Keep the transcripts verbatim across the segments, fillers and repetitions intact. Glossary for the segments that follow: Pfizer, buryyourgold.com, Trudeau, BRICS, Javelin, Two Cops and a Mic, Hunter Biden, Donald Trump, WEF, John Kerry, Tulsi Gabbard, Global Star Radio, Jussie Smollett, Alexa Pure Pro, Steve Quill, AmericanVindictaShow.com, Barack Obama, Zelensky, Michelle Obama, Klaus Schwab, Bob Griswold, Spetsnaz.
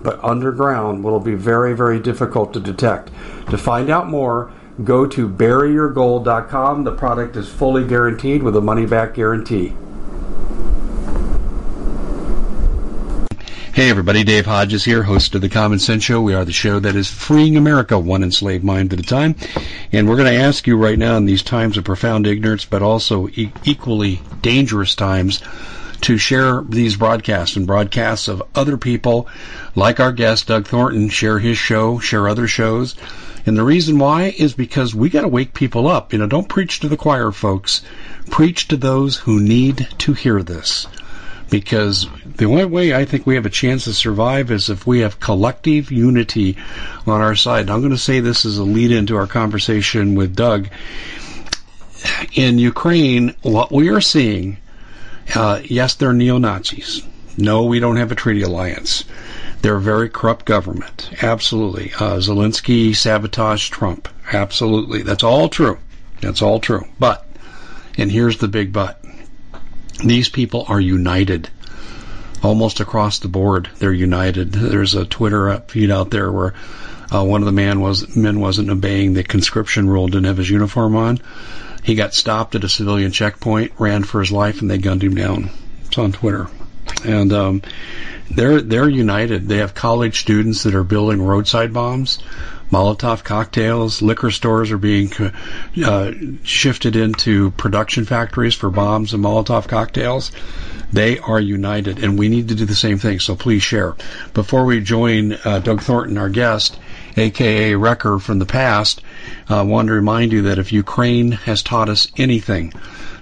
but underground will be very, very difficult to detect. To find out more, go to bury your gold dot com. The product is fully guaranteed with a money-back guarantee. Hey everybody, Dave Hodges here, host of The Common Sense Show. We are the show that is freeing America one enslaved mind at a time. And we're going to ask you right now, in these times of profound ignorance, but also e- equally dangerous times, to share these broadcasts and broadcasts of other people, like our guest Doug Thornton. Share his show, share other shows. And the reason why is because we got to wake people up. You know, don't preach to the choir, folks. Preach to those who need to hear this. Because the only way I think we have a chance to survive is if we have collective unity on our side. And I'm going to say this as a lead into our conversation with Doug. In Ukraine, what we are seeing... Uh, yes, they're neo-Nazis. No, we don't have a treaty alliance. They're a very corrupt government. Absolutely. Uh, Zelensky sabotaged Trump. Absolutely. That's all true. That's all true. But, and here's the big but, these people are united. Almost across the board, they're united. There's a Twitter feed out there where uh, one of the man was, men wasn't obeying the conscription rule, didn't have his uniform on. He got stopped at a civilian checkpoint, ran for his life, and they gunned him down. It's on Twitter. And um, they're they're united. They have college students that are building roadside bombs, Molotov cocktails. Liquor stores are being uh, shifted into production factories for bombs and Molotov cocktails. They are united, and we need to do the same thing, so please share. Before we join uh, Doug Thornton, our guest, a k a. Wrecker from the past, I uh, want to remind you that if Ukraine has taught us anything,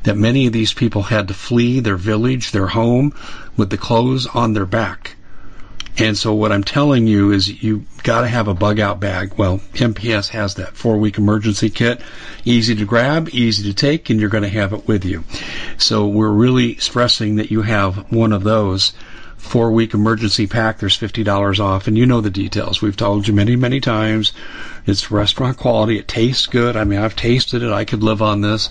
that many of these people had to flee their village, their home, with the clothes on their back. And so what I'm telling you is you got to have a bug-out bag. Well, M P S has that four-week emergency kit. Easy to grab, easy to take, and you're going to have it with you. So we're really stressing that you have one of those. Four-week emergency pack, there's fifty dollars off, and you know the details. We've told you many, many times. It's restaurant quality. It tastes good. I mean, I've tasted it. I could live on this.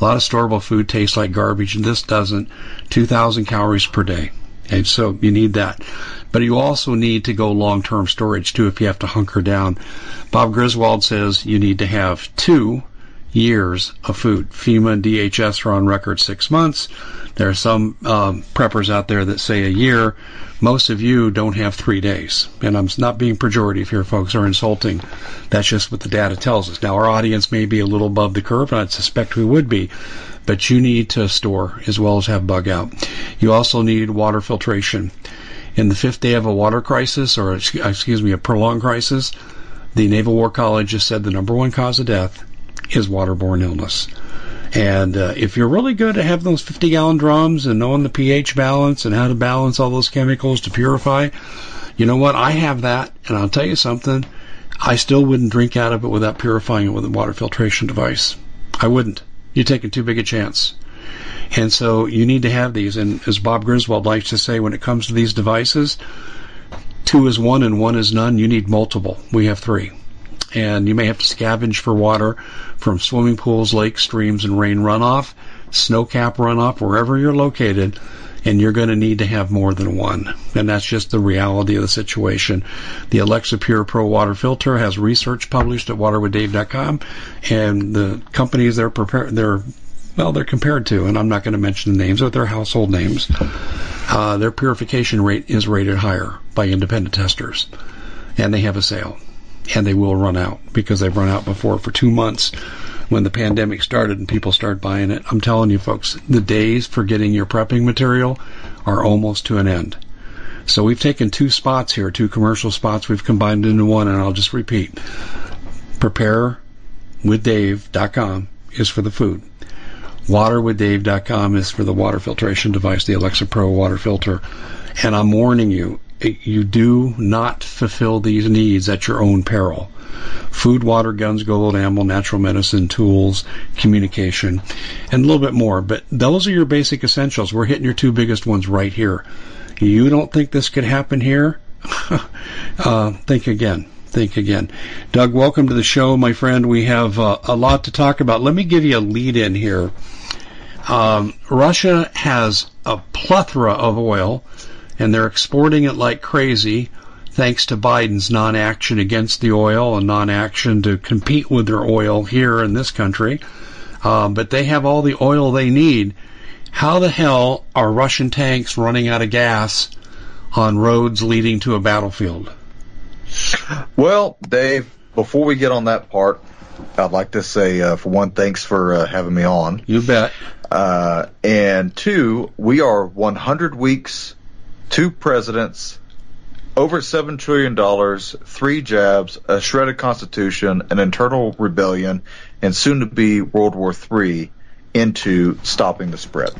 A lot of storable food tastes like garbage, and this doesn't. two thousand calories per day. And so you need that. But you also need to go long-term storage, too, if you have to hunker down. Bob Griswold says you need to have two years of food. FEMA and D H S are on record six months. There are some um, preppers out there that say a year. Most of you don't have three days. And I'm not being pejorative here, folks, or insulting. That's just what the data tells us. Now, our audience may be a little above the curve, and I suspect we would be. But you need to store as well as have bug out. You also need water filtration. In the fifth day of a water crisis, or excuse me, a prolonged crisis, the Naval War College has said the number one cause of death is waterborne illness. And uh, if you're really good at having those fifty-gallon drums and knowing the pH balance and how to balance all those chemicals to purify, you know what? I have that, and I'll tell you something. I still wouldn't drink out of it without purifying it with a water filtration device. I wouldn't. You're taking too big a chance. And so you need to have these. And as Bob Griswold likes to say, when it comes to these devices, two is one and one is none. You need multiple. We have three. And you may have to scavenge for water from swimming pools, lakes, streams, and rain runoff, snowcap runoff, wherever you're located, and you're going to need to have more than one. And that's just the reality of the situation. The Alexa Pure Pro water filter has research published at water with dave dot com, and the companies they're prepared, they're well, they're compared to, and I'm not going to mention the names, but they're household names. Uh, their purification rate is rated higher by independent testers, and they have a sale. And they will run out because they've run out before for two months. when the pandemic started and people started buying it. I'm telling you, folks, the days for getting your prepping material are almost to an end. So we've taken two spots here, two commercial spots. We've combined into one, and I'll just repeat. prepare with dave dot com is for the food. water with dave dot com is for the water filtration device, the Alexa Pro water filter. And I'm warning you, you do not fulfill these needs at your own peril. Food, water, guns, gold, ammo, natural medicine, tools, communication, and a little bit more. But those are your basic essentials. We're hitting your two biggest ones right here. You don't think this could happen here? uh, think again. Think again. Doug, welcome to the show, my friend. We have uh, a lot to talk about. Let me give you a lead in here. Um, Russia has a plethora of oil, and they're exporting it like crazy, thanks to Biden's non-action against the oil and non-action to compete with their oil here in this country. Uh, but they have all the oil they need. How the hell are Russian tanks running out of gas on roads leading to a battlefield? Well, Dave, before we get on that part, I'd like to say, uh, for one, thanks for uh, having me on. You bet. Uh, and two, we are one hundred weeks, two presidents, over seven trillion dollars, three jabs, a shredded constitution, an internal rebellion, and soon to be World War Three into stopping the spread.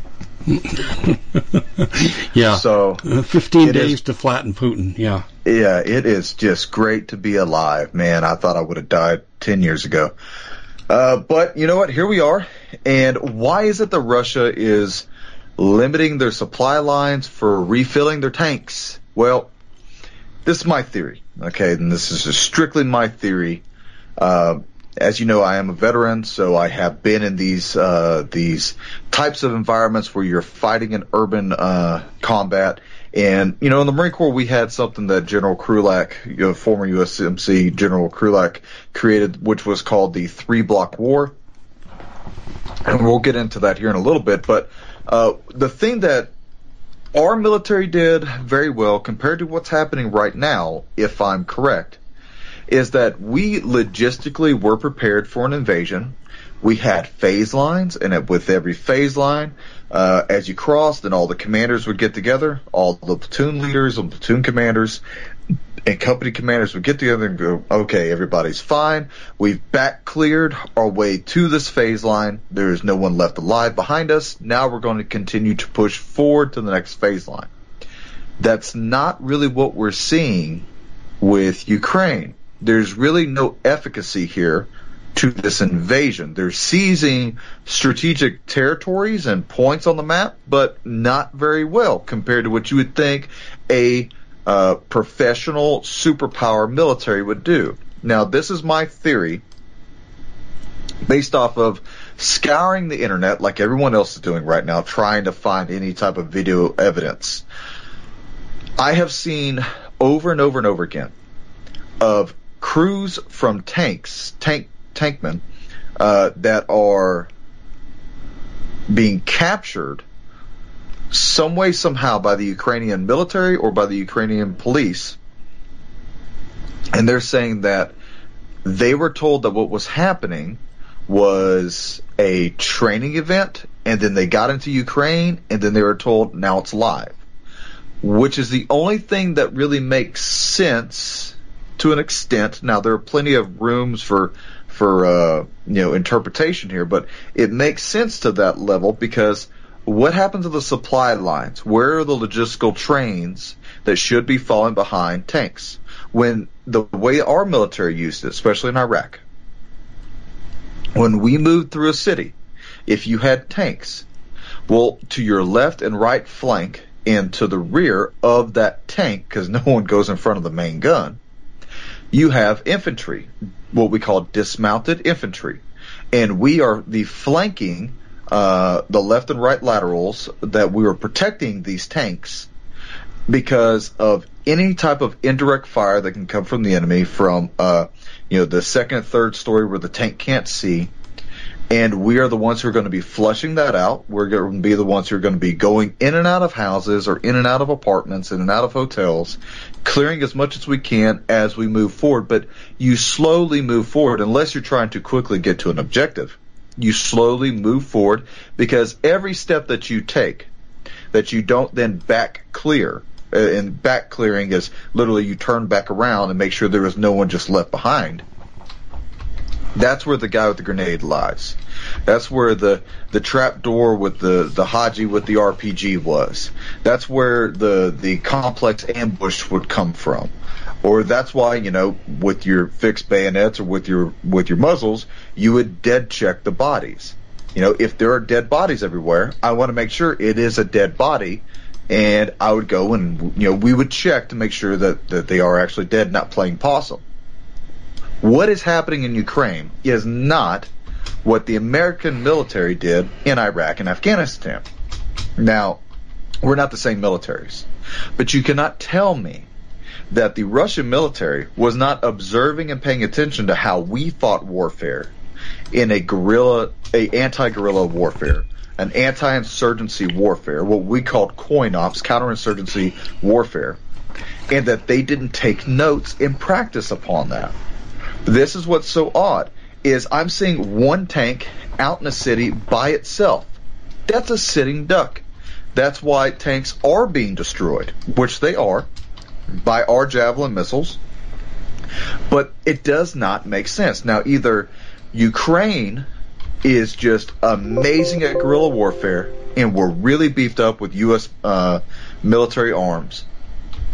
Yeah. So fifteen days is, to flatten Putin. Yeah. Yeah, it is just great to be alive, man. I thought I would have died ten years ago. Uh, but you know what? Here we are. And why is it that Russia is limiting their supply lines for refilling their tanks? Well, this is my theory, okay, and this is strictly my theory. Uh, as you know, I am a veteran, so I have been in these uh, these types of environments where you're fighting in urban uh, combat. And, you know, in the Marine Corps, we had something that General Krulak, you know, former U S M C General Krulak, created, which was called the three-block war. And we'll get into that here in a little bit. But uh, the thing that our military did very well compared to what's happening right now, if I'm correct, is that we logistically were prepared for an invasion. We had phase lines, and with every phase line, uh, as you crossed, then all the commanders would get together, all the platoon leaders and platoon commanders and company commanders would get together and go, okay, everybody's fine. We've back cleared our way to this phase line. There is no one left alive behind us. Now we're going to continue to push forward to the next phase line. That's not really what we're seeing with Ukraine. There's really no efficacy here to this invasion. They're seizing strategic territories and points on the map, but not very well compared to what you would think a Uh, professional superpower military would do. Now, this is my theory based off of scouring the internet like everyone else is doing right now, trying to find any type of video evidence. I have seen over and over and over again of crews from tanks, tank tankmen, uh, that are being captured some way, somehow, by the Ukrainian military or by the Ukrainian police. And they're saying that they were told that what was happening was a training event, and then they got into Ukraine, and then they were told, now it's live. Which is the only thing that really makes sense to an extent. Now, there are plenty of rooms for for uh, you know, interpretation here, but it makes sense to that level because what happened to the supply lines? Where are the logistical trains that should be falling behind tanks? When the way our military used it, especially in Iraq, when we moved through a city, if you had tanks, well, to your left and right flank and to the rear of that tank, because no one goes in front of the main gun, you have infantry, what we call dismounted infantry. And we are the flanking Uh, the left and right laterals that we were protecting these tanks because of any type of indirect fire that can come from the enemy from, uh, you know, the second and third story where the tank can't see. And we are the ones who are going to be flushing that out. We're going to be the ones who are going to be going in and out of houses or in and out of apartments, in and out of hotels, clearing as much as we can as we move forward. But you slowly move forward unless you're trying to quickly get to an objective. You slowly move forward because every step that you take that you don't then back clear, and back clearing is literally you turn back around and make sure there is no one just left behind. That's where the guy with the grenade lies. That's where the, the trap door with the, the Haji with the R P G was. That's where the, the complex ambush would come from. Or that's why, you know, with your fixed bayonets or with your with your muzzles, you would dead check the bodies. You know, if there are dead bodies everywhere, I want to make sure it is a dead body. And I would go and, you know, we would check to make sure that, that they are actually dead, not playing possum. What is happening in Ukraine is not what the American military did in Iraq and Afghanistan. Now, we're not the same militaries, but you cannot tell me that the Russian military was not observing and paying attention to how we fought warfare in a guerrilla, a anti-guerrilla warfare, an anti-insurgency warfare, what we called coin-ops, counterinsurgency warfare, and that they didn't take notes and practice upon that. This is what's so odd, is I'm seeing one tank out in a city by itself. That's a sitting duck. That's why tanks are being destroyed, which they are, by our Javelin missiles. But it does not make sense. Now, either Ukraine is just amazing at guerrilla warfare, and we're really beefed up with U S uh, military arms,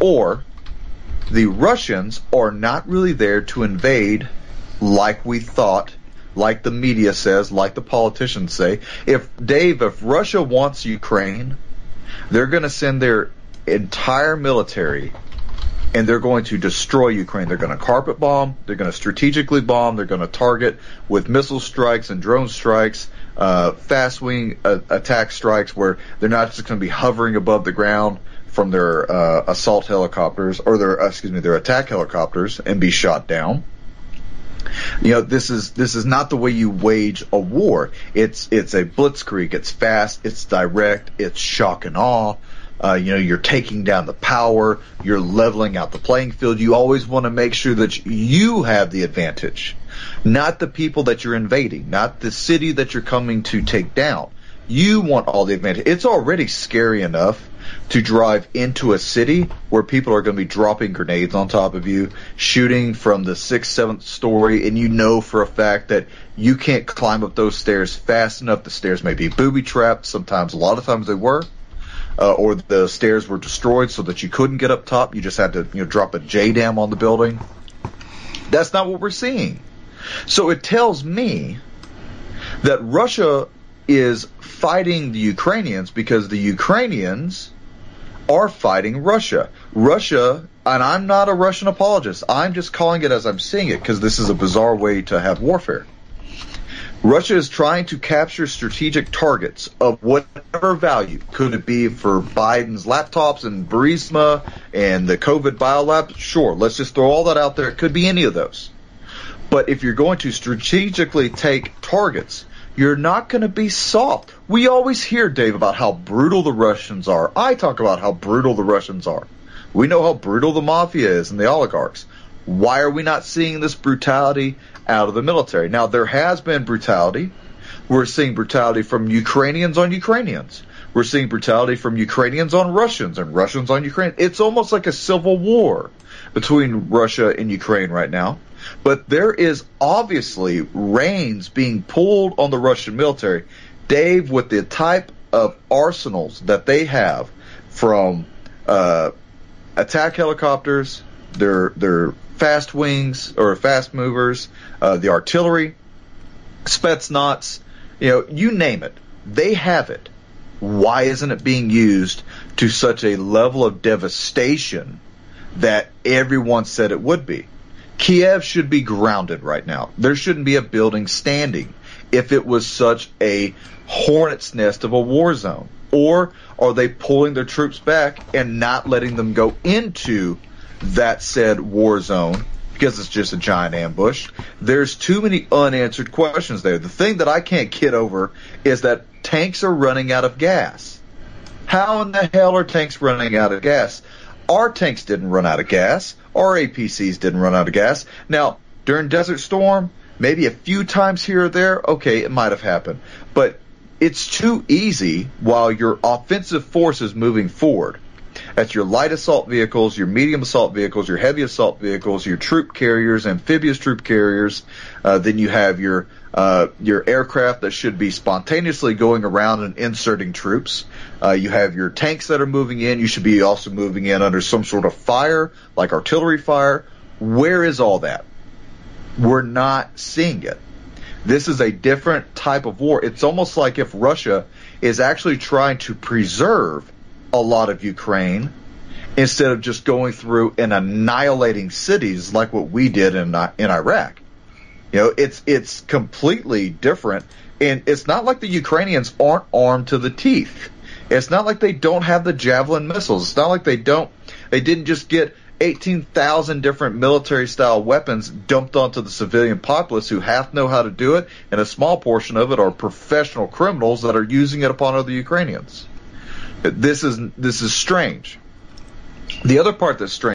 or the Russians are not really there to invade like we thought, like the media says, like the politicians say. If, Dave, if Russia wants Ukraine, they're going to send their entire military and they're going to destroy Ukraine. They're going to carpet bomb. They're going to strategically bomb. They're going to target with missile strikes and drone strikes, uh, fast wing uh, attack strikes where they're not just going to be hovering above the ground from their uh, assault helicopters or their uh, excuse me their attack helicopters and be shot down. You know, this is this is not the way you wage a war. It's it's a blitzkrieg. It's fast. It's direct. It's shock and awe. Uh, you know, you're taking down the power. You're leveling out the playing field. You always want to make sure that you have the advantage, not the people that you're invading, not the city that you're coming to take down. You want all the advantage. It's already scary enough to drive into a city where people are going to be dropping grenades on top of you, shooting from the sixth, seventh story, and you know for a fact that you can't climb up those stairs fast enough. The stairs may be booby-trapped. Sometimes, a lot of times they were, uh, or the stairs were destroyed so that you couldn't get up top. You just had to, you know, drop a J-dam on the building. That's not what we're seeing. So it tells me that Russia is fighting the Ukrainians because the Ukrainians are fighting Russia. Russia, and I'm not a Russian apologist. I'm just calling it as I'm seeing it because this is a bizarre way to have warfare. Russia is trying to capture strategic targets of whatever value. Could it be for Biden's laptops and Burisma and the COVID biolab? Sure, let's just throw all that out there. It could be any of those. But if you're going to strategically take targets, you're not going to be soft. We always hear, Dave, about how brutal the Russians are. I talk about how brutal the Russians are. We know how brutal the mafia is and the oligarchs. Why are we not seeing this brutality out of the military? Now, there has been brutality. We're seeing brutality from Ukrainians on Ukrainians. We're seeing brutality from Ukrainians on Russians and Russians on Ukraine. It's almost like a civil war between Russia and Ukraine right now. But there is obviously reins being pulled on the Russian military, Dave, with the type of arsenals that they have from uh, attack helicopters, their their fast wings or fast movers, uh, the artillery, Spetsnaz, you know, you name it. They have it. Why isn't it being used to such a level of devastation that everyone said it would be? Kiev should be grounded right now. There shouldn't be a building standing if it was such a hornet's nest of a war zone. Or are they pulling their troops back and not letting them go into that said war zone because it's just a giant ambush. There's too many unanswered questions there. The thing that I can't get over is that tanks are running out of gas. How in the hell are tanks running out of gas? Our tanks didn't run out of gas. Our A P Cs didn't run out of gas. Now, during Desert Storm, maybe a few times here or there, okay, it might have happened. But it's too easy while your offensive force is moving forward. That's your light assault vehicles, your medium assault vehicles, your heavy assault vehicles, your troop carriers, amphibious troop carriers. Uh, then you have your uh, your aircraft that should be spontaneously going around and inserting troops. Uh, you have your tanks that are moving in. You should be also moving in under some sort of fire, like artillery fire. Where is all that? We're not seeing it. This is a different type of war. It's almost like if Russia is actually trying to preserve a lot of Ukraine instead of just going through and annihilating cities like what we did in in Iraq. You know, it's it's completely different, and it's not like the Ukrainians aren't armed to the teeth. It's not like they don't have the Javelin missiles. It's not like they don't they didn't just get eighteen thousand different military-style weapons dumped onto the civilian populace who half know how to do it, and a small portion of it are professional criminals that are using it upon other Ukrainians. This is this is strange. The other part that's strange.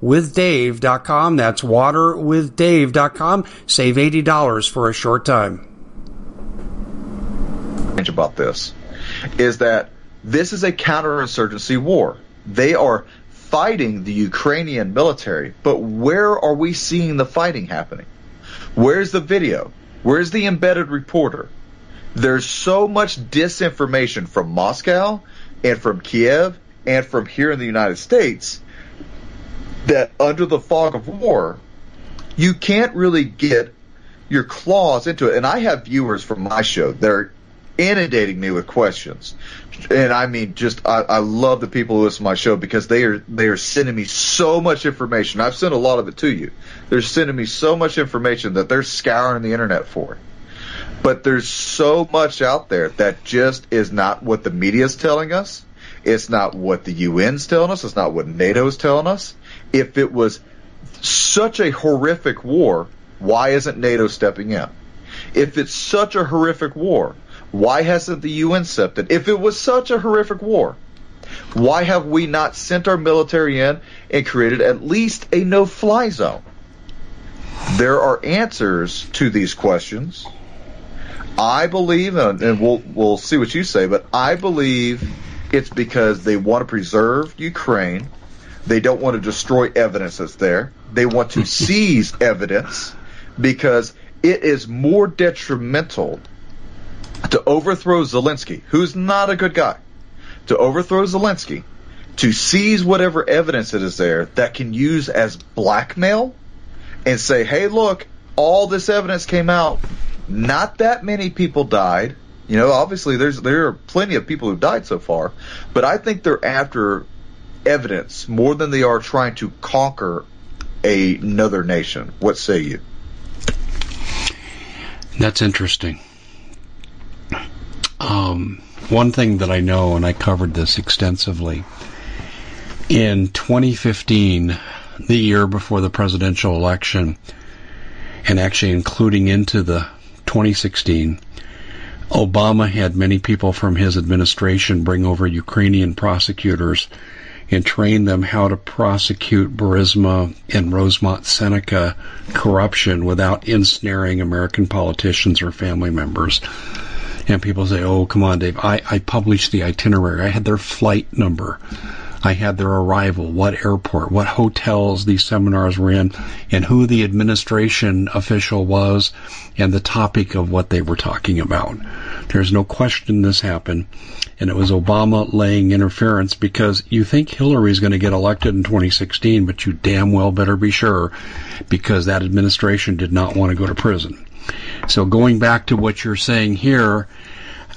with dave dot com. That's water with dave dot com. Save eighty dollars for a short time. About this is that this is a counterinsurgency war. They are fighting the Ukrainian military, but where are we seeing the fighting happening? Where's the video? Where's the embedded reporter? There's so much disinformation from Moscow and from Kiev and from here in the United States that under the fog of war, you can't really get your claws into it. And I have viewers from my show that are inundating me with questions. And I mean, just, I, I love the people who listen to my show because they are they are sending me so much information. I've sent a lot of it to you. They're sending me so much information that they're scouring the internet for. But there's so much out there that just is not what the media is telling us. It's not what the U N's telling us. It's not what NATO is telling us. If it was such a horrific war, Why isn't NATO stepping in? If it's such a horrific war, why hasn't the U N stepped in? If it was such a horrific war, why have we not sent our military in and created at least a no-fly zone? There are answers to these questions. I believe, and, and we'll, we'll see what you say, but I believe it's because they want to preserve Ukraine. They don't want to destroy evidence that's there. They want to seize evidence because it is more detrimental to overthrow Zelensky, who's not a good guy, to overthrow Zelensky, to seize whatever evidence it is there that can use as blackmail and say, hey, look, all this evidence came out. Not that many people died. You know, obviously there's there are plenty of people who died so far, but I think they're after evidence more than they are trying to conquer a, another nation. What say you? That's interesting. Um, one thing that I know, and I covered this extensively, in twenty fifteen, the year before the presidential election, and actually including into the twenty sixteen, Obama had many people from his administration bring over Ukrainian prosecutors and train them how to prosecute Burisma and Rosemont Seneca corruption without ensnaring American politicians or family members. And people say, oh, come on, Dave, I, I published the itinerary. I had their flight number. I had their arrival, what airport, what hotels these seminars were in, and who the administration official was, and the topic of what they were talking about. There's no question this happened, and it was Obama laying interference because you think Hillary's going to get elected in twenty sixteen, but you damn well better be sure because that administration did not want to go to prison. So going back to what you're saying here,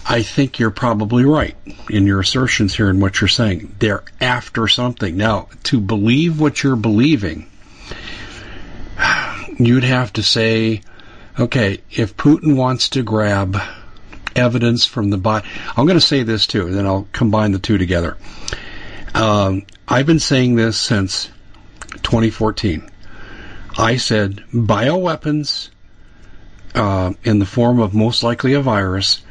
I think you're probably right in your assertions here and what you're saying. They're after something. Now, to believe what you're believing, you'd have to say, okay, if Putin wants to grab evidence from the body, I'm going to say this too, and then I'll combine the two together. Um, I've been saying this since twenty fourteen. I said bioweapons uh, in the form of most likely a virus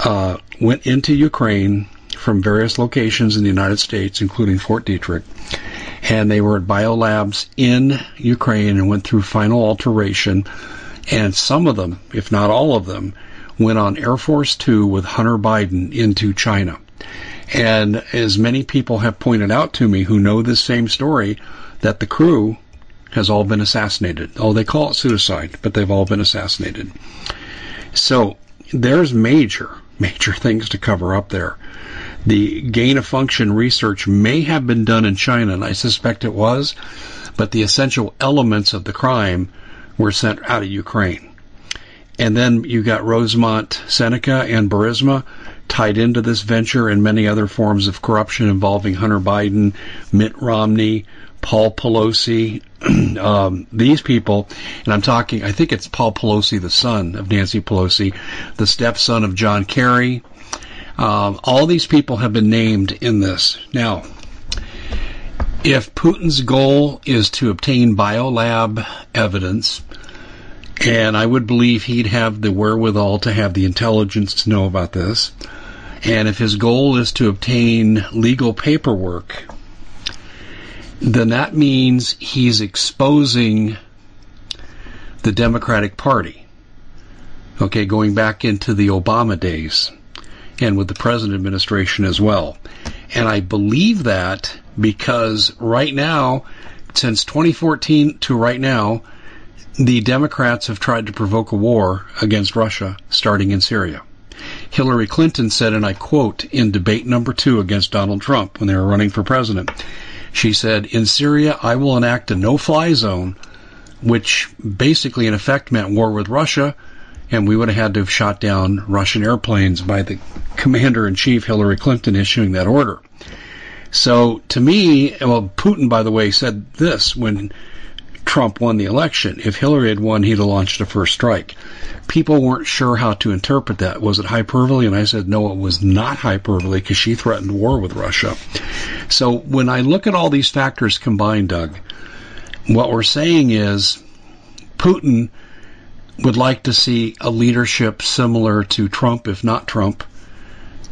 Uh, went into Ukraine from various locations in the United States, including Fort Detrick, and they were at biolabs in Ukraine and went through final alteration, and some of them, if not all of them, went on Air Force Two with Hunter Biden into China. And as many people have pointed out to me who know this same story, that the crew has all been assassinated. Oh, they call it suicide, but they've all been assassinated. So there's major, major things to cover up there. The gain-of-function research may have been done in China, and I suspect it was, but the essential elements of the crime were sent out of Ukraine. And then you got Rosemont Seneca and Burisma tied into this venture and many other forms of corruption involving Hunter Biden, Mitt Romney, Paul Pelosi, um, these people, and I'm talking, I think it's Paul Pelosi, the son of Nancy Pelosi, the stepson of John Kerry. Um, all these people have been named in this. Now, if Putin's goal is to obtain biolab evidence, and I would believe he'd have the wherewithal to have the intelligence to know about this, and if his goal is to obtain legal paperwork, then that means he's exposing the Democratic Party. Okay, going back into the Obama days and with the present administration as well. And I believe that because right now, since twenty fourteen to right now, the Democrats have tried to provoke a war against Russia starting in Syria. Hillary Clinton said, and I quote, in debate number two against Donald Trump when they were running for president, she said, in Syria, I will enact a no-fly zone, which basically, in effect, meant war with Russia, and we would have had to have shot down Russian airplanes by the commander-in-chief, Hillary Clinton, issuing that order. So, to me, well, Putin, by the way, said this when Trump won the election. If Hillary had won, he'd have launched a first strike. People weren't sure how to interpret that. Was it hyperbole? And I said, no, it was not hyperbole because she threatened war with Russia. So when I look at all these factors combined, Doug, what we're saying is Putin would like to see a leadership similar to Trump, if not Trump,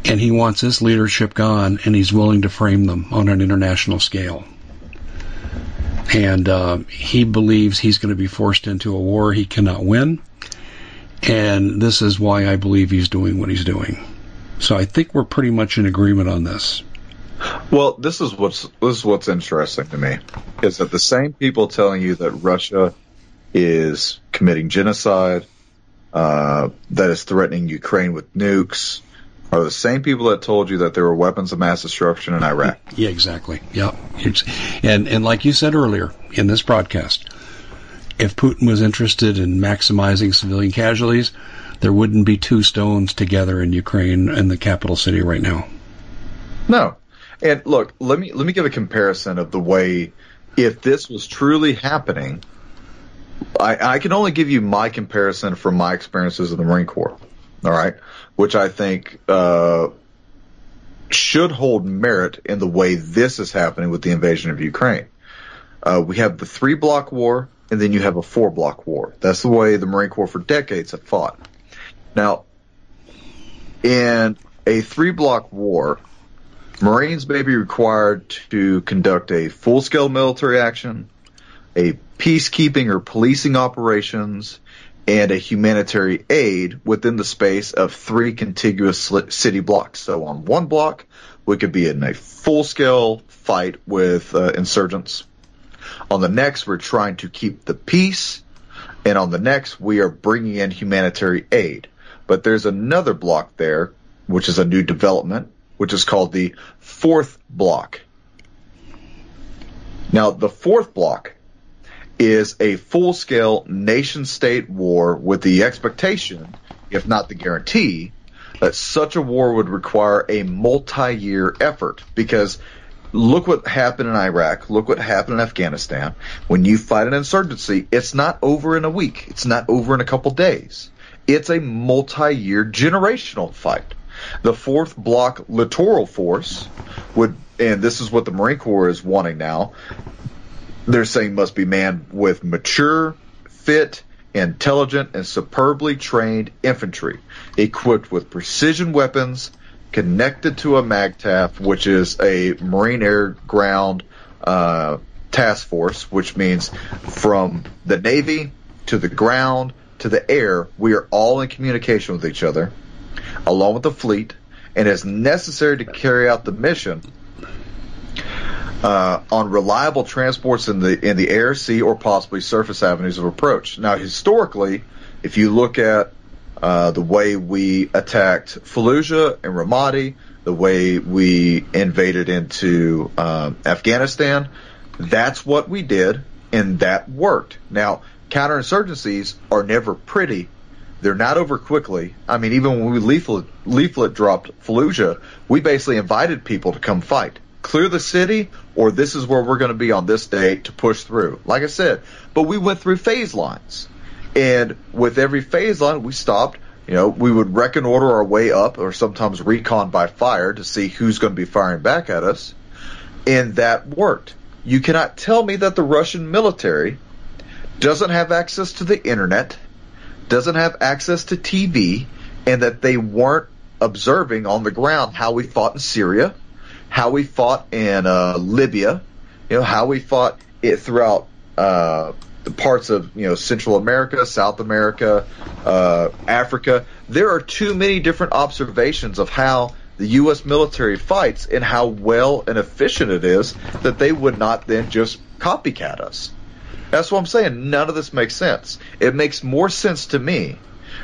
and he wants this leadership gone, and he's willing to frame them on an international scale. And uh, he believes he's going to be forced into a war he cannot win, and this is why I believe he's doing what he's doing. So I think we're pretty much in agreement on this. Well, this is what's this is what's interesting to me, is that the same people telling you that Russia is committing genocide, uh, that is threatening Ukraine with nukes, are the same people that told you that there were weapons of mass destruction in Iraq. Yeah, exactly. Yeah, and and like you said earlier in this broadcast, if Putin was interested in maximizing civilian casualties, there wouldn't be two stones together in Ukraine and the capital city right now. No. And look, let me let me give a comparison of the way, if this was truly happening, I, I can only give you my comparison from my experiences in the Marine Corps, all right, which I think uh, should hold merit in the way this is happening with the invasion of Ukraine. Uh, we have the three-block war, and then you have a four-block war. That's the way the Marine Corps for decades have fought. Now, in a three-block war, Marines may be required to conduct a full-scale military action, a peacekeeping or policing operations, and a humanitarian aid within the space of three contiguous city blocks. So on one block, we could be in a full-scale fight with uh, insurgents. On the next, we're trying to keep the peace, and on the next, we are bringing in humanitarian aid. But there's another block there, which is a new development, which is called the fourth block. Now, the fourth block is a full-scale nation-state war with the expectation, if not the guarantee, that such a war would require a multi-year effort. Because look what happened in Iraq. Look what happened in Afghanistan. When you fight an insurgency, it's not over in a week. It's not over in a couple days. It's a multi-year generational fight. The fourth block littoral force would, and this is what the Marine Corps is wanting now, they're saying must be manned with mature, fit, intelligent, and superbly trained infantry, equipped with precision weapons, connected to a MAGTAF, which is a Marine Air Ground uh, Task Force, which means from the Navy to the ground to the air, we are all in communication with each other, along with the fleet, and is necessary to carry out the mission uh, on reliable transports in the in the air, sea, or possibly surface avenues of approach. Now, historically, if you look at uh, the way we attacked Fallujah and Ramadi, the way we invaded into um, Afghanistan, that's what we did, and that worked. Now, counterinsurgencies are never pretty. They're not over quickly. I mean, even when we leaflet, leaflet dropped Fallujah, we basically invited people to come fight. Clear the city, or this is where we're going to be on this day to push through. Like I said, but we went through phase lines. And with every phase line, we stopped. You know, we would reconnoiter our way up, or sometimes recon by fire to see who's going to be firing back at us. And that worked. You cannot tell me that the Russian military doesn't have access to the internet, doesn't have access to T V, and that they weren't observing on the ground how we fought in Syria, how we fought in uh, Libya, you know, how we fought it throughout uh, the parts of, you know, Central America, South America, uh, Africa. There are too many different observations of how the U S military fights and how well and efficient it is that they would not then just copycat us. That's what I'm saying. None of this makes sense. It makes more sense to me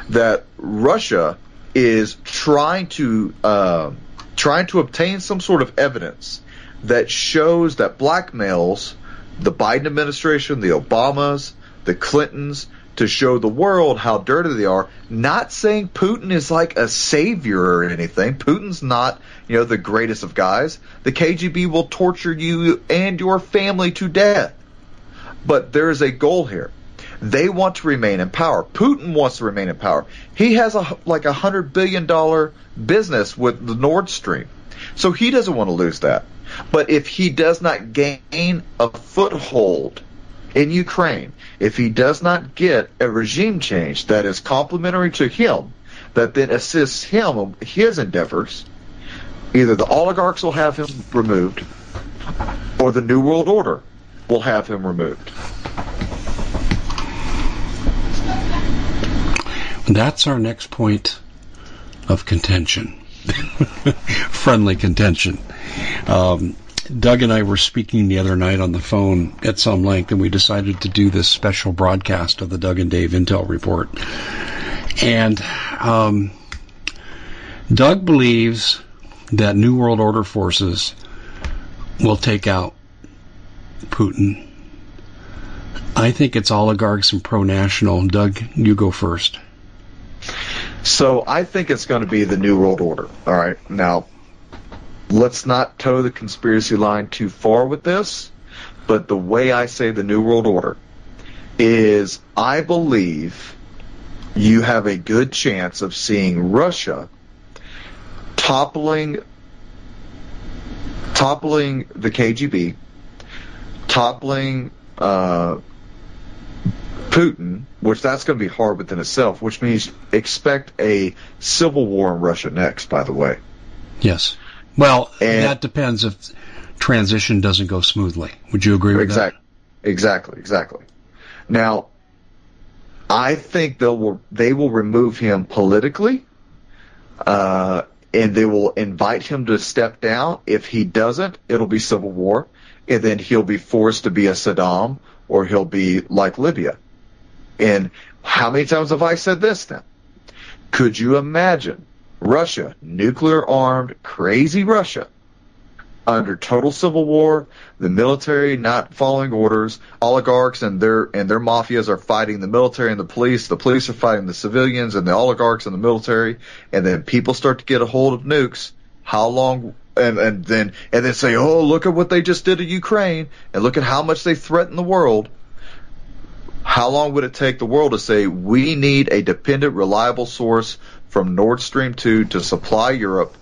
that Russia is trying to uh, trying to obtain some sort of evidence that shows, that blackmails the Biden administration, the Obamas, the Clintons, to show the world how dirty they are. Not saying Putin is like a savior or anything. Putin's not, you know, the greatest of guys. The K G B will torture you and your family to death. But there is a goal here. They want to remain in power. Putin wants to remain in power. He has a like a one hundred billion dollars business with the Nord Stream. So he doesn't want to lose that. But if he does not gain a foothold in Ukraine, if he does not get a regime change that is complementary to him, that then assists him in his endeavors, either the oligarchs will have him removed or the New World Order will have him removed. That's our next point of contention. Friendly contention. Um, Doug and I were speaking the other night on the phone at some length, and we decided to do this special broadcast of the Doug and Dave Intel Report. And um, Doug believes that New World Order forces will take out Putin. I think it's oligarchs and pro-national. Doug, you go first. So I think it's going to be the New World Order. All right. Now, let's not toe the conspiracy line too far with this, but the way I say the New World Order is I believe you have a good chance of seeing Russia toppling, toppling the K G B, toppling uh, Putin, which that's going to be hard within itself, which means expect a civil war in Russia next, by the way. Yes. Well, and that depends if transition doesn't go smoothly. Would you agree with exactly, that? Exactly, exactly. Now, I think they will, they will remove him politically, uh, and they will invite him to step down. If he doesn't, it'll be civil war, and then he'll be forced to be a Saddam, or he'll be like Libya. And how many times have I said this then? Could you imagine Russia, nuclear-armed, crazy Russia, under total civil war, the military not following orders, oligarchs and their and their mafias are fighting the military and the police, the police are fighting the civilians and the oligarchs and the military, and then people start to get a hold of nukes, how long... And, and then and then say, oh, look at what they just did to Ukraine, and look at how much they threatened the world. How long would it take the world to say, we need a dependent, reliable source from Nord Stream two to supply Europe?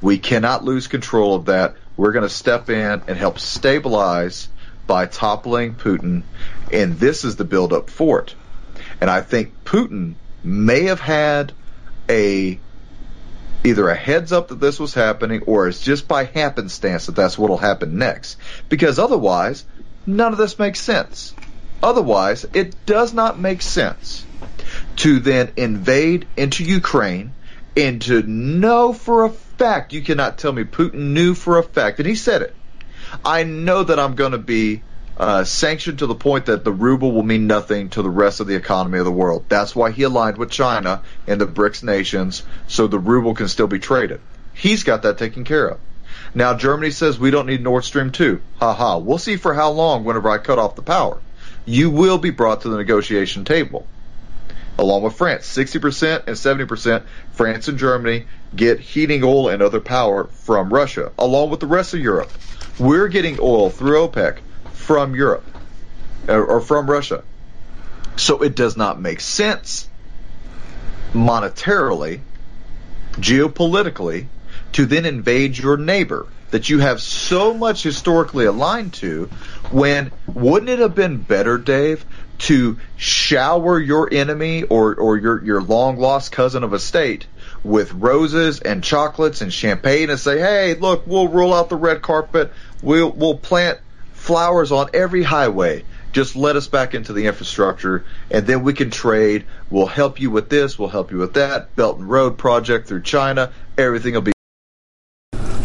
We cannot lose control of that. We're going to step in and help stabilize by toppling Putin, and this is the buildup for it. And I think Putin may have had a... either a heads up that this was happening, or it's just by happenstance that that's what will happen next. Because otherwise, none of this makes sense. Otherwise, it does not make sense to then invade into Ukraine and to know for a fact, you cannot tell me Putin knew for a fact, and he said it, I know that I'm going to be uh, sanctioned to the point that the ruble will mean nothing to the rest of the economy of the world. That's why he aligned with China and the BRICS nations, so the ruble can still be traded. He's got that taken care of. Now Germany says we don't need Nord Stream two. Ha ha. We'll see for how long whenever I cut off the power. You will be brought to the negotiation table, along with France. sixty percent and seventy percent, France and Germany get heating oil and other power from Russia, along with the rest of Europe. We're getting oil through OPEC from Europe, or from Russia. So it does not make sense monetarily, geopolitically, to then invade your neighbor that you have so much historically aligned to, when wouldn't it have been better, Dave, to shower your enemy or, or your, your long-lost cousin of a state with roses and chocolates and champagne and say, hey, look, we'll roll out the red carpet, we'll, we'll plant flowers on every highway. Just let us back into the infrastructure, and then we can trade. We'll help you with this. We'll help you with that. Belt and Road Project through China. Everything will be.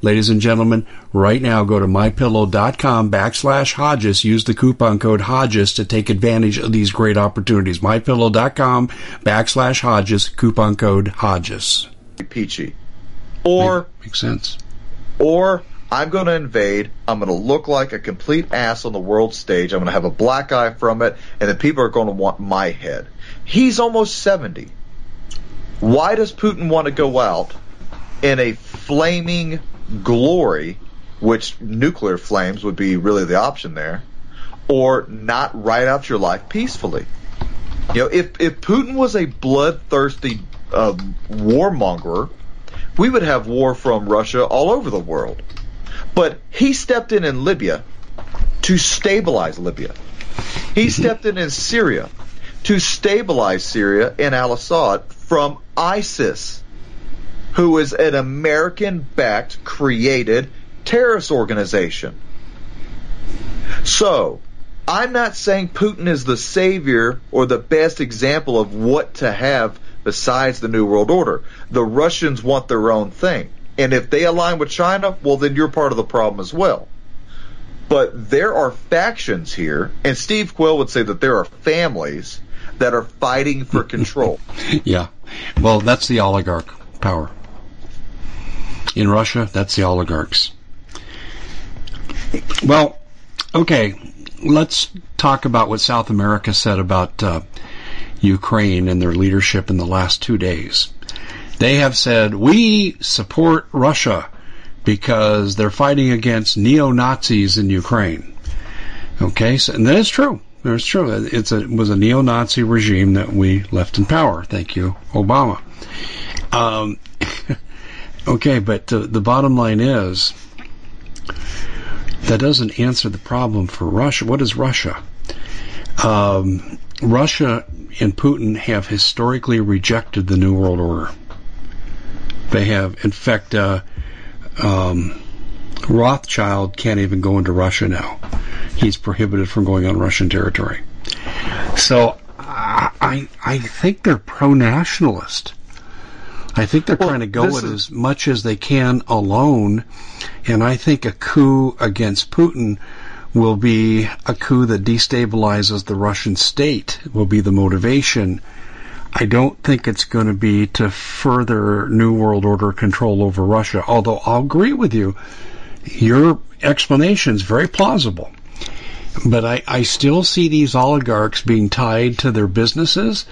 Ladies and gentlemen, right now go to MyPillow.com backslash Hodges. Use the coupon code Hodges to take advantage of these great opportunities. MyPillow.com backslash Hodges, coupon code Hodges. Peachy. Or, makes sense. Or, I'm going to invade. I'm going to look like a complete ass on the world stage. I'm going to have a black eye from it, and the people are going to want my head. He's almost seventy. Why does Putin want to go out in a flaming glory which nuclear flames would be really the option there, or not write out your life peacefully. You know, if, if Putin was a bloodthirsty uh, warmonger, we would have war from Russia all over the world. But he stepped in in Libya to stabilize Libya. He stepped in in Syria to stabilize Syria and al-Assad from ISIS, who is an American-backed, created terrorist organization. So, I'm not saying Putin is the savior or the best example of what to have besides the New World Order. The Russians want their own thing. And if they align with China, well, then you're part of the problem as well. But there are factions here, and Steve Quill would say that there are families that are fighting for control. Yeah. Well, that's the oligarch power. In Russia, that's the oligarchs. Well, okay, let's talk about what South America said about uh, Ukraine and their leadership in the last two days. They have said, we support Russia because they're fighting against neo-Nazis in Ukrain. Okay, so, and that is true. That's true. It's a, it was a neo-Nazi regime that we left in power. Thank you, Obama. Um, okay, but uh, the bottom line is, that doesn't answer the problem for Russia. What is Russia? Um, Russia and Putin have historically rejected the New World Order. They have, in fact, uh, um, Rothschild can't even go into Russia now. He's prohibited from going on Russian territory. So I I think they're pro-nationalist. I think they're well, trying to go with is, as much as they can alone, and I think a coup against Putin will be a coup that destabilizes the Russian state, will be the motivation. I don't think it's going to be to further New World Order control over Russia, although I'll agree with you. Your explanation is very plausible. But I, I still see these oligarchs being tied to their businesses,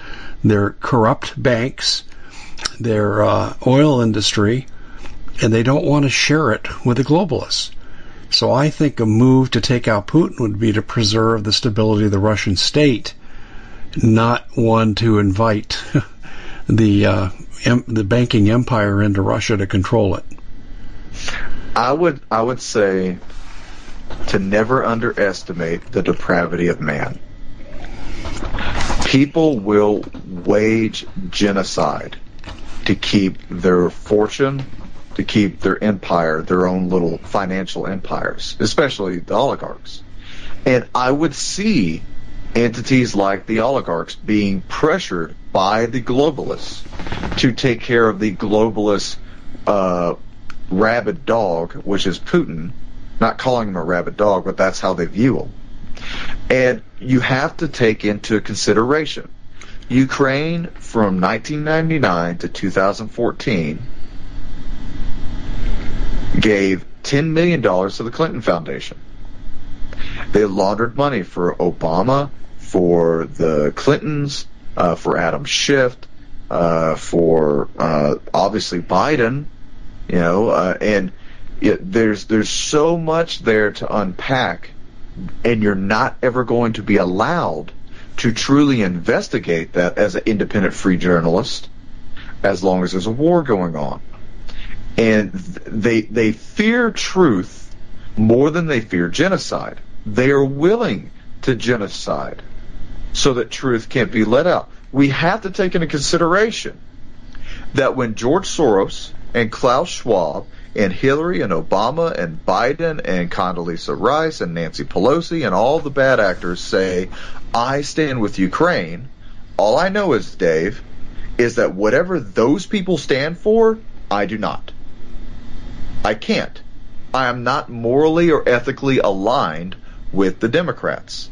their corrupt banks, their uh, oil industry, and they don't want to share it with the globalists. So I think a move to take out Putin would be to preserve the stability of the Russian state, not one to invite the uh, em- the banking empire into Russia to control it. I would I would say to never underestimate the depravity of man. People will wage genocide to keep their fortune, to keep their empire, their own little financial empires, especially the oligarchs. And I would see entities like the oligarchs being pressured by the globalists to take care of the globalist uh, rabid dog, which is Putin. Not calling him a rabid dog, but that's how they view him. And you have to take into consideration Ukraine from nineteen ninety-nine to two thousand fourteen gave ten million dollars to the Clinton Foundation. They laundered money for Obama, for the Clintons, uh, for Adam Schiff, uh, for uh, obviously Biden. You know, uh, and it, there's there's so much there to unpack, and you're not ever going to be allowed to truly investigate that as an independent free journalist as long as there's a war going on. And they they fear truth more than they fear genocide. They are willing to genocide so that truth can't be let out. We have to take into consideration that when George Soros and Klaus Schwab and Hillary and Obama and Biden and Condoleezza Rice and Nancy Pelosi and all the bad actors say, I stand with Ukraine, all I know is, Dave, is that whatever those people stand for, I do not. I can't. I am not morally or ethically aligned with the Democrats.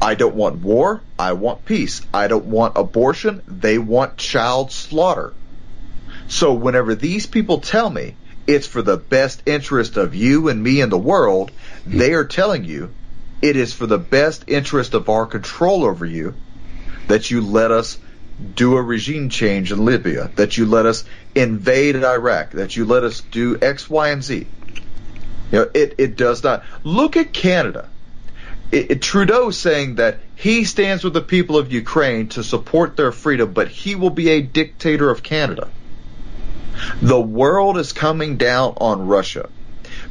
I don't want war. I want peace. I don't want abortion. They want child slaughter. So whenever these people tell me it's for the best interest of you and me and the world, they are telling you it is for the best interest of our control over you that you let us do a regime change in Libya, that you let us invade Iraq, that you let us do X, Y, and Z. You know, it, it does not. Look at Canada. It, it, Trudeau saying that he stands with the people of Ukraine to support their freedom, but he will be a dictator of Canada. The world is coming down on Russia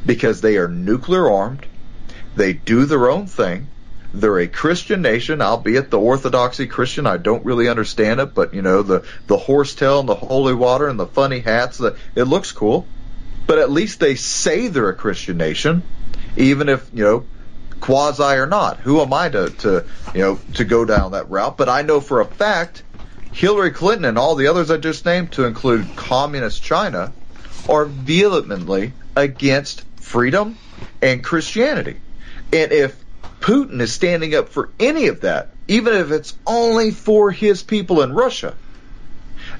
because they are nuclear armed. They do their own thing. They're a Christian nation, albeit the orthodoxy Christian. I don't really understand it, but, you know, the, the horse tail and the holy water and the funny hats, the, it looks cool. But at least they say they're a Christian nation, even if, you know, quasi or not. Who am I to, to, you know, to go down that route? But I know for a fact Hillary Clinton and all the others I just named, to include communist China, are vehemently against freedom and Christianity. And if Putin is standing up for any of that, even if it's only for his people in Russia,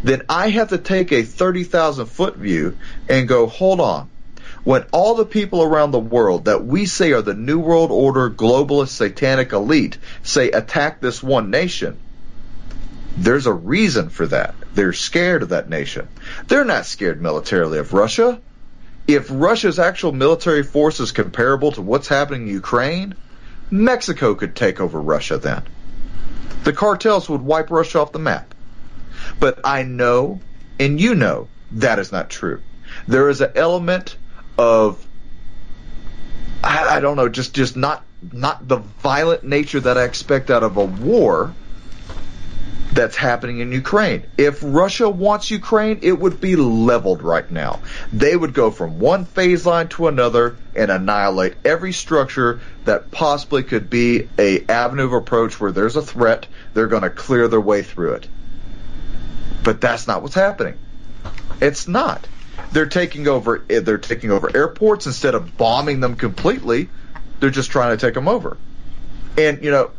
then I have to take a thirty thousand foot view and go, hold on. When all the people around the world that we say are the New World Order globalist satanic elite say attack this one nation, there's a reason for that. They're scared of that nation. They're not scared militarily of Russia. If Russia's actual military force is comparable to what's happening in Ukraine, Mexico could take over Russia then. The cartels would wipe Russia off the map. But I know, and you know, that is not true. There is an element of, I, I don't know, just, just not, not the violent nature that I expect out of a war that's happening in Ukraine. If Russia wants Ukraine, it would be leveled right now. They would go from one phase line to another and annihilate every structure that possibly could be a avenue of approach where there's a threat. They're going to clear their way through it. But that's not what's happening. It's not. They're taking over, they're taking over airports. Instead of bombing them completely, they're just trying to take them over. And, you know,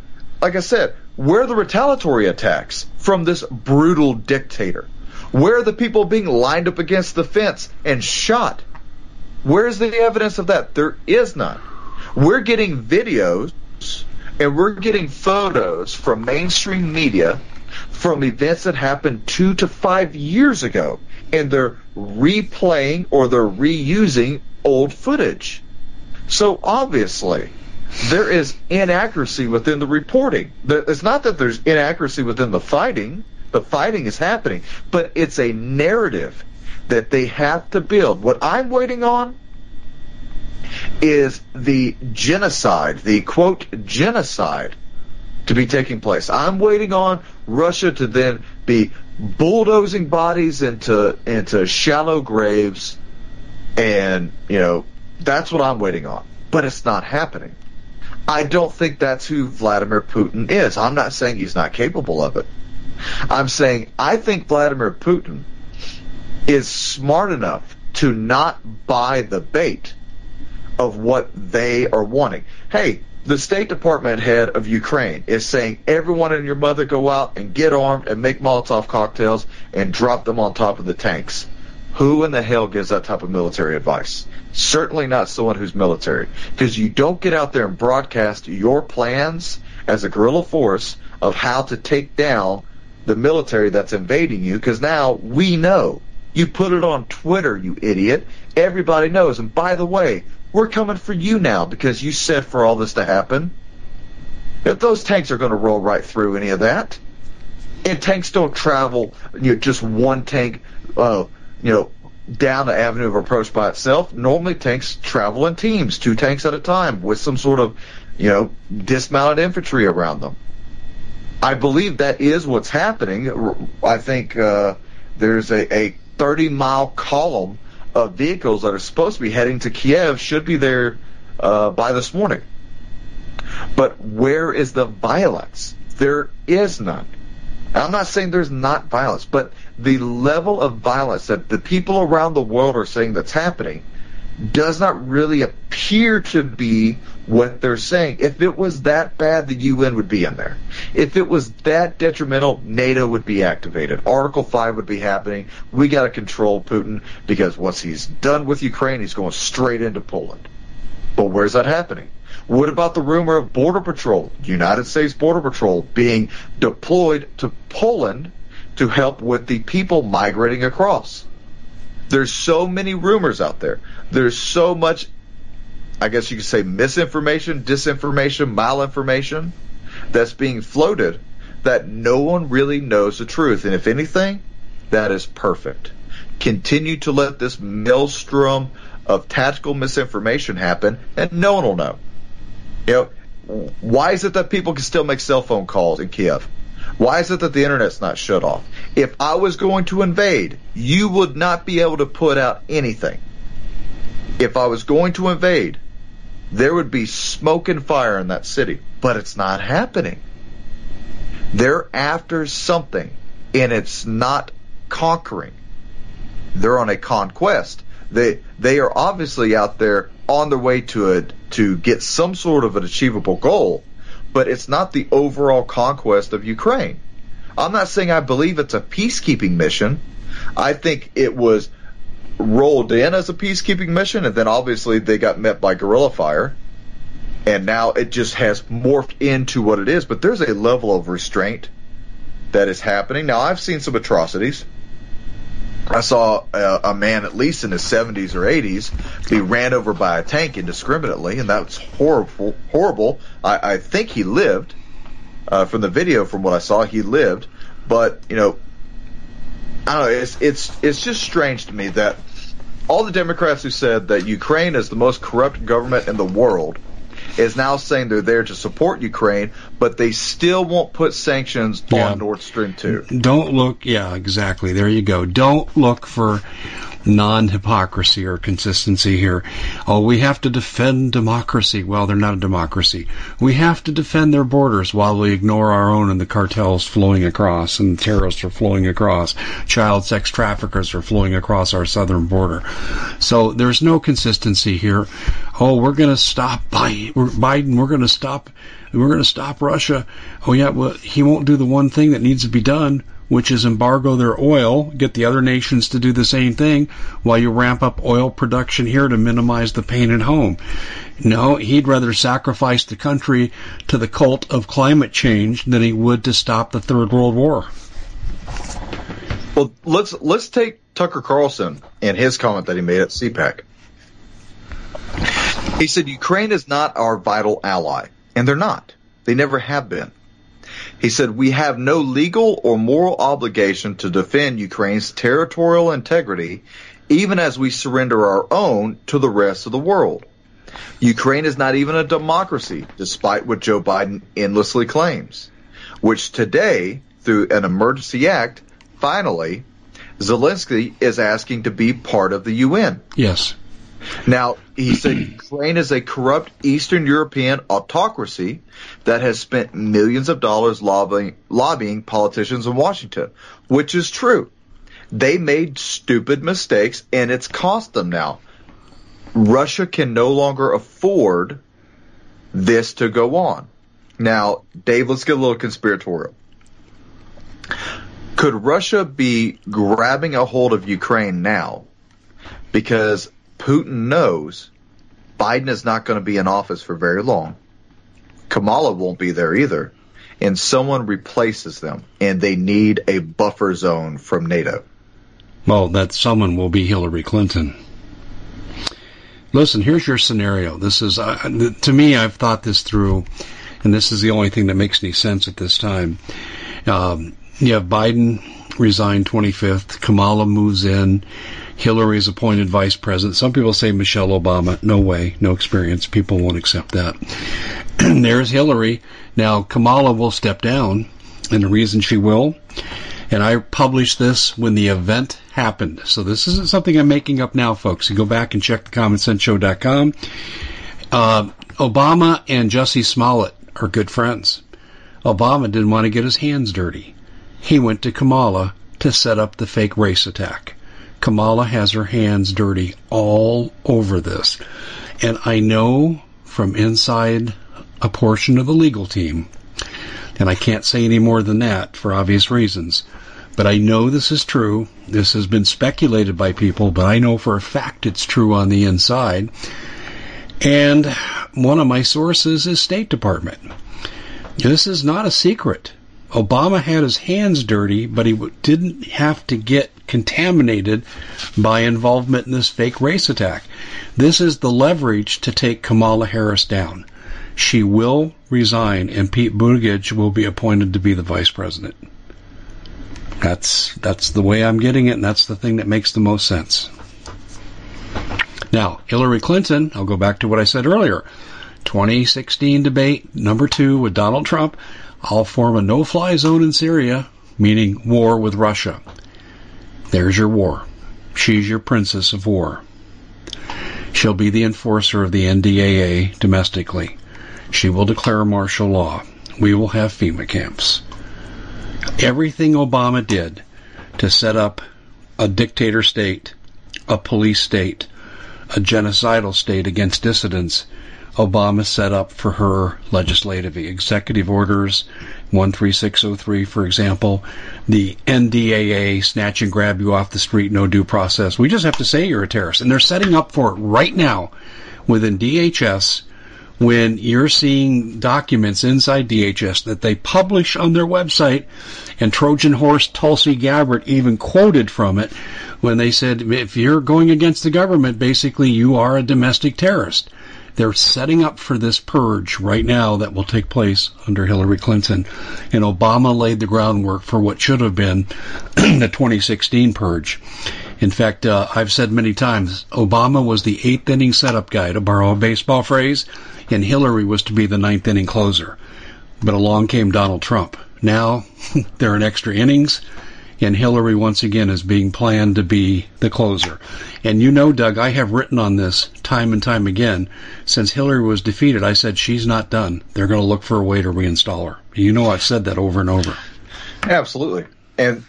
like I said, where are the retaliatory attacks from this brutal dictator? Where are the people being lined up against the fence and shot? Where is the evidence of that? There is none. We're getting videos and we're getting photos from mainstream media from events that happened two to five years ago, and they're replaying or they're reusing old footage. So obviously, there is inaccuracy within the reporting. It's not that there's inaccuracy within the fighting. The fighting is happening, but it's a narrative that they have to build. What I'm waiting on is the genocide, the quote genocide, to be taking place. I'm waiting on Russia to then be bulldozing bodies into into shallow graves, and, you know, that's what I'm waiting on. But it's not happening. I don't think that's who Vladimir Putin is. I'm not saying he's not capable of it. I'm saying I think Vladimir Putin is smart enough to not buy the bait of what they are wanting. Hey, the State Department head of Ukraine is saying everyone and your mother go out and get armed and make Molotov cocktails and drop them on top of the tanks. Who in the hell gives that type of military advice? Certainly not someone who's military, because you don't get out there and broadcast your plans as a guerrilla force of how to take down the military that's invading you, because now we know. You put it on Twitter, you idiot. Everybody knows. And by the way, we're coming for you now because you said for all this to happen. If those tanks are going to roll right through any of that, and tanks don't travel, you know, just one tank, uh, you know, down the avenue of approach by itself. Normally tanks travel in teams, two tanks at a time, with some sort of, you know, dismounted infantry around them. I believe that is what's happening. I think uh, there's a, a thirty mile column of vehicles that are supposed to be heading to Kiev, should be there uh, by this morning. But where is the violence? There is none. I'm not saying there's not violence, but the level of violence that the people around the world are saying that's happening does not really appear to be what they're saying. If it was that bad, the U N would be in there. If it was that detrimental, NATO would be activated. Article five would be happening. We got to control Putin, because once he's done with Ukraine, he's going straight into Poland. But where's that happening? What about the rumor of Border Patrol, United States Border Patrol, being deployed to Poland to help with the people migrating across? There's so many rumors out there. There's so much I guess you could say, misinformation, disinformation, malinformation that's being floated that no one really knows the truth. And if anything, that is perfect. Continue to let this maelstrom of tactical misinformation happen, and no one will know. You know, why is it that people can still make cell phone calls in Kiev? Why is it that the internet's not shut off? If I was going to invade, you would not be able to put out anything. If I was going to invade, there would be smoke and fire in that city. But it's not happening. They're after something, and it's not conquering. They're on a conquest. They they are obviously out there on their way to a, to get some sort of an achievable goal, but it's not the overall conquest of Ukraine. I'm not saying I believe it's a peacekeeping mission. I think it was rolled in as a peacekeeping mission, and then obviously they got met by guerrilla fire, and now it just has morphed into what it is. But there's a level of restraint that is happening. Now, I've seen some atrocities. I saw a, a man, at least in his seventies or eighties, be ran over by a tank indiscriminately, and that was horrible. Horrible. I, I think he lived. Uh, from the video, from what I saw, he lived. But, you know, I don't know. It's it's it's just strange to me that all the Democrats who said that Ukraine is the most corrupt government in the world is now saying they're there to support Ukraine, but they still won't put sanctions yeah. on Nord Stream two. Don't look, yeah, exactly. There you go. Don't look for non-hypocrisy or consistency here. Oh, we have to defend democracy. Well, they're not a democracy. We have to defend their borders while we ignore our own, and the cartels flowing across, and terrorists are flowing across. Child sex traffickers are flowing across our southern border. So there's no consistency here. Oh, we're going to stop Biden. We're going to stop. We're going to stop Russia. Oh, yeah, well, he won't do the one thing that needs to be done, which is embargo their oil, get the other nations to do the same thing while you ramp up oil production here to minimize the pain at home. No, he'd rather sacrifice the country to the cult of climate change than he would to stop the Third World War. Well, let's let's take Tucker Carlson and his comment that he made at CPAC. He said, Ukraine is not our vital ally, and they're not. They never have been. He said, we have no legal or moral obligation to defend Ukraine's territorial integrity, even as we surrender our own to the rest of the world. Ukraine is not even a democracy, despite what Joe Biden endlessly claims, which today, through an emergency act, finally, Zelensky is asking to be part of the U N. Yes. Now, he said Ukraine is a corrupt Eastern European autocracy that has spent millions of dollars lobbying, lobbying politicians in Washington, which is true. They made stupid mistakes, and it's cost them now. Russia can no longer afford this to go on. Now, Dave, let's get a little conspiratorial. Could Russia be grabbing a hold of Ukraine now because Putin knows Biden is not going to be in office for very long. Kamala won't be there either. And someone replaces them. And they need a buffer zone from NATO. Well, that someone will be Hillary Clinton. Listen, here's your scenario. This is, uh, to me, I've thought this through. And this is the only thing that makes any sense at this time. Um, you have Biden resign twenty-fifth. Kamala moves in. Hillary's appointed vice president. Some people say Michelle Obama. No way. No experience. People won't accept that. There's Hillary. Now, Kamala will step down, and the reason she will, and I published this when the event happened. So this isn't something I'm making up now, folks. You go back and check the common sense show dot com. Uh, Obama and Jussie Smollett are good friends. Obama didn't want to get his hands dirty. He went to Kamala to set up the fake race attack. Kamala has her hands dirty all over this. And I know from inside a portion of the legal team, and I can't say any more than that for obvious reasons, but I know this is true. This has been speculated by people, but I know for a fact it's true on the inside. And one of my sources is State Department. This is not a secret. Obama had his hands dirty, but he w- didn't have to get contaminated by involvement in this fake race attack. This is the leverage to take Kamala Harris down. She will resign, and Pete Buttigieg will be appointed to be the vice president. That's that's the way I'm getting it, and that's the thing that makes the most sense. Now, Hillary Clinton, I'll go back to what I said earlier, twenty sixteen debate number two with Donald Trump, I'll form a no-fly zone in Syria, meaning war with Russia. There's your war. She's your princess of war. She'll be the enforcer of the N D A A domestically. She will declare martial law. We will have FEMA camps. Everything Obama did to set up a dictator state, a police state, a genocidal state against dissidents, Obama set up for her legislatively. Executive Orders one three six oh three, for example, the N D A A, snatch and grab you off the street, no due process. We just have to say you're a terrorist. And they're setting up for it right now within D H S when you're seeing documents inside D H S that they publish on their website, and Trojan Horse Tulsi Gabbard even quoted from it when they said, if you're going against the government, basically you are a domestic terrorist. They're setting up for this purge right now that will take place under Hillary Clinton. And Obama laid the groundwork for what should have been the twenty sixteen purge. In fact, uh, I've said many times, Obama was the eighth inning setup guy, to borrow a baseball phrase, and Hillary was to be the ninth inning closer. But along came Donald Trump. Now they're in extra innings, and Hillary once again is being planned to be the closer. And you know, Doug, I have written on this time and time again. Since Hillary was defeated, I said, she's not done. They're going to look for a way to reinstall her. You know, I've said that over and over. Absolutely. And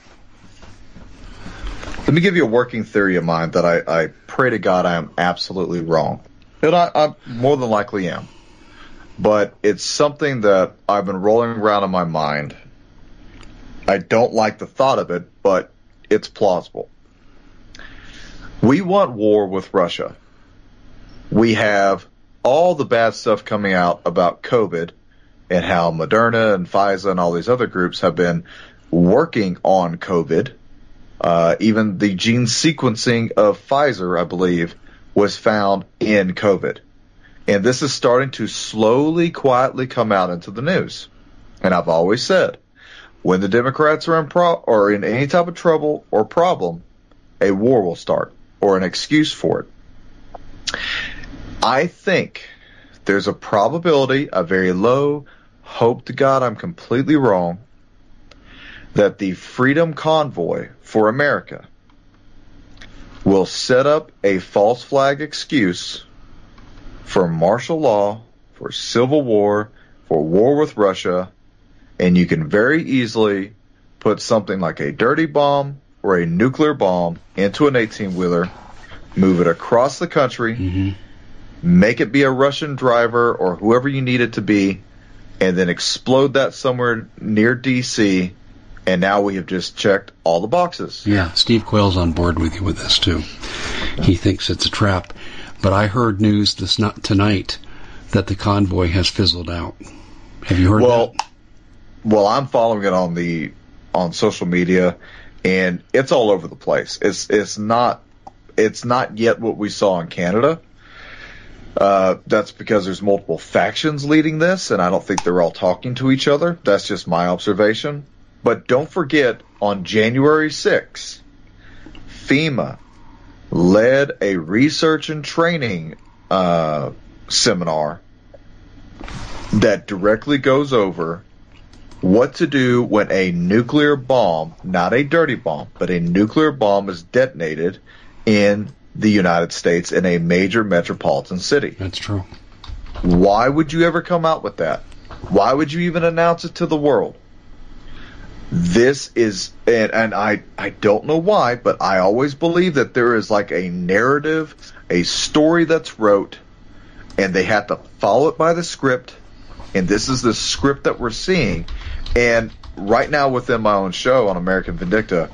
let me give you a working theory of mine that I, I pray to God I am absolutely wrong. And I, I more than likely am. But it's something that I've been rolling around in my mind. I don't like the thought of it, but it's plausible. We want war with Russia. We have all the bad stuff coming out about COVID and how Moderna and Pfizer and all these other groups have been working on COVID. Uh, even the gene sequencing of Pfizer, I believe, was found in COVID. And this is starting to slowly, quietly come out into the news. And I've always said, when the Democrats are in pro- or in any type of trouble or problem, a war will start, or an excuse for it. I think there's a probability, a very low, hope to God I'm completely wrong, that the Freedom Convoy for America will set up a false flag excuse for martial law, for civil war, for war with Russia. And you can very easily put something like a dirty bomb or a nuclear bomb into an eighteen-wheeler, move it across the country, mm-hmm. make it be a Russian driver or whoever you need it to be, and then explode that somewhere near D C, and now we have just checked all the boxes. Yeah, Steve Quayle's on board with you with this, too. He thinks it's a trap. But I heard news this not tonight that the convoy has fizzled out. Have you heard well, that? Well, I'm following it on the on social media, and it's all over the place. It's it's not it's not yet what we saw in Canada. Uh, that's because there's multiple factions leading this, and I don't think they're all talking to each other. That's just my observation. But don't forget, on January sixth, FEMA led a research and training uh, seminar that directly goes over what to do when a nuclear bomb, not a dirty bomb, but a nuclear bomb is detonated in the United States in a major metropolitan city. That's true. Why would you ever come out with that? Why would you even announce it to the world? This is, and, and I, I don't know why, but I always believe that there is like a narrative, a story that's wrote, and they have to follow it by the script. And this is the script that we're seeing. And right now within my own show on American Vindicta,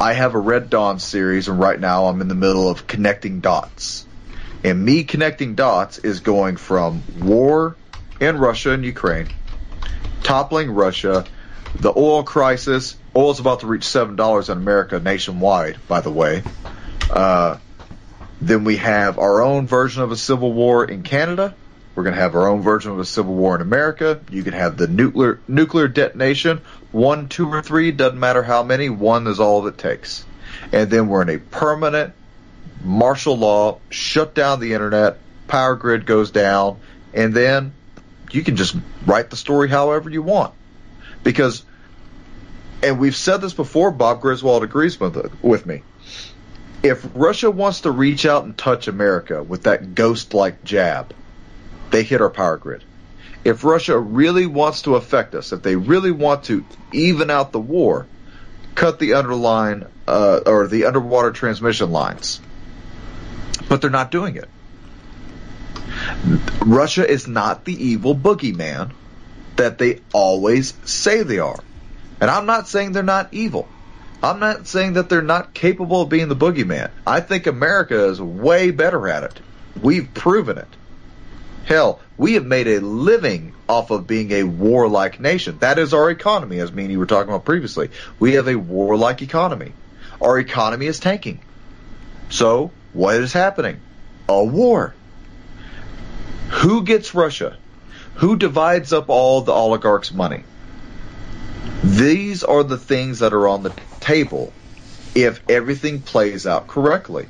I have a Red Dawn series, and right now I'm in the middle of connecting dots. And me connecting dots is going from war in Russia and Ukraine, toppling Russia, the oil crisis. Oil's about to reach seven dollars in America nationwide, by the way. Uh, then we have our own version of a civil war in Canada. We're going to have our own version of a civil war in America. You can have the nuclear nuclear detonation. One, two, or three, doesn't matter how many. One is all that it takes. And then we're in a permanent martial law, shut down the internet, power grid goes down, and then you can just write the story however you want. Because, and we've said this before, Bob Griswold agrees with, with me. If Russia wants to reach out and touch America with that ghost-like jab, they hit our power grid. If Russia really wants to affect us, if they really want to even out the war, cut the underline uh, or the underwater transmission lines. But they're not doing it. Russia is not the evil boogeyman that they always say they are. And I'm not saying they're not evil. I'm not saying that they're not capable of being the boogeyman. I think America is way better at it. We've proven it. Hell, we have made a living off of being a warlike nation. That is our economy, as me and you were talking about previously. We have a warlike economy. Our economy is tanking. So, what is happening? A war. Who gets Russia? Who divides up all the oligarchs' money? These are the things that are on the table if everything plays out correctly.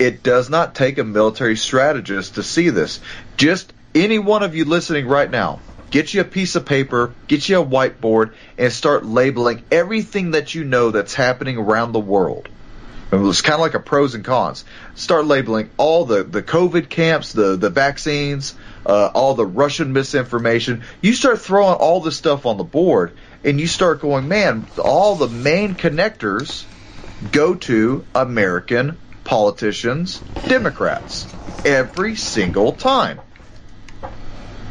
It does not take a military strategist to see this. Just any one of you listening right now, get you a piece of paper, get you a whiteboard, and start labeling everything that you know that's happening around the world. And it's kind of like a pros and cons. Start labeling all the, the COVID camps, the, the vaccines, uh, all the Russian misinformation. You start throwing all this stuff on the board, and you start going, man, all the main connectors go to American politicians, Democrats, every single time.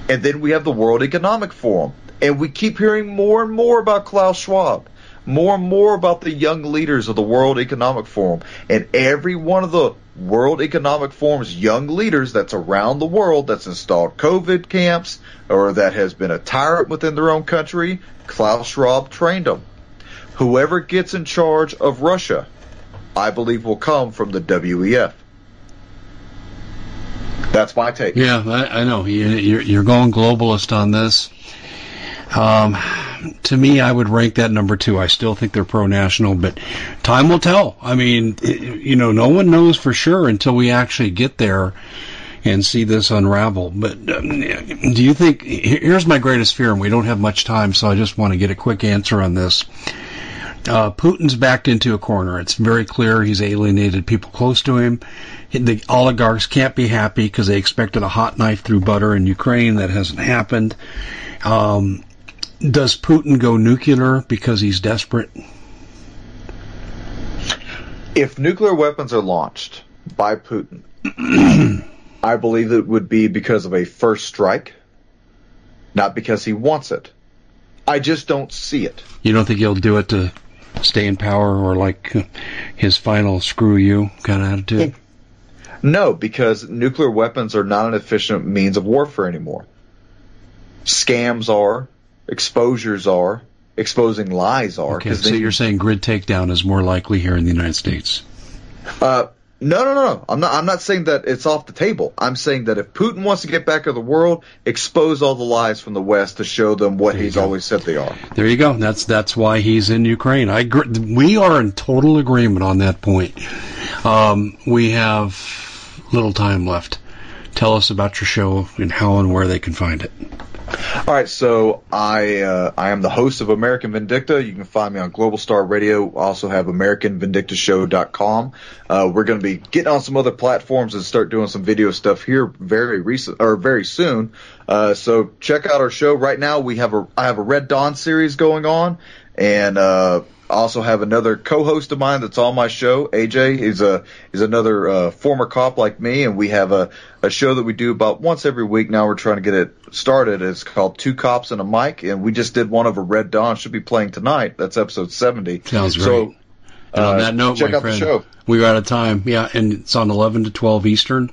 And then we have the World Economic Forum. And we keep hearing more and more about Klaus Schwab, more and more about the young leaders of the World Economic Forum. And every one of the World Economic Forum's young leaders that's around the world, that's installed COVID camps, or that has been a tyrant within their own country, Klaus Schwab trained them. Whoever gets in charge of Russia, I believe, will come from the W E F. That's my take. Yeah, I, I know. You're, you're going globalist on this. Um, to me, I would rank that number two. I still think they're pro-national, but time will tell. I mean, it, you know, no one knows for sure until we actually get there and see this unravel. But um, do you think, here's my greatest fear, and we don't have much time, so I just want to get a quick answer on this. Uh, Putin's backed into a corner. It's very clear he's alienated people close to him. The oligarchs can't be happy because they expected a hot knife through butter in Ukraine. That hasn't happened. Um, does Putin go nuclear because he's desperate? If nuclear weapons are launched by Putin, I believe it would be because of a first strike, not because he wants it. I just don't see it. You don't think he'll do it to stay in power, or like his final screw you kind of attitude? No, because nuclear weapons are not an efficient means of warfare anymore. Scams are, exposures are, exposing lies are. Okay, so they, you're saying grid takedown is more likely here in the United States? Uh, no, no, no. I'm not, I'm not saying that it's off the table. I'm saying that if Putin wants to get back in the world, expose all the lies from the West to show them what he's always said they are. There you go. That's that's why he's in Ukraine. I We are in total agreement on that point. Um, we have little time left. Tell us about your show and how and where they can find it. All right, so I uh, I am the host of American Vindicta. You can find me on Global Star Radio. I also have American Vindicta Show dot com. Uh, we're going to be getting on some other platforms and start doing some video stuff here very recent or very soon. Uh, so check out our show. Right now we have a I have a Red Dawn series going on, and uh, I also have another co-host of mine that's on my show. A J is a is another uh, former cop like me, and we have a a show that we do about once every week. Now we're trying to get it started. It's called Two Cops and a Mic, and we just did one over Red Dawn. Should be playing tonight. That's episode seventy. Sounds great. So, and on uh, that note, check my out friend, the show. We're out of time. Yeah, and it's on eleven to twelve Eastern.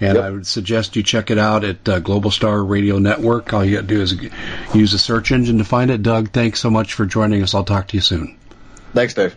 And yep. I would suggest you check it out at uh, Global Star Radio Network. All you got to do is use the search engine to find it. Doug, thanks so much for joining us. I'll talk to you soon. Thanks, Dave.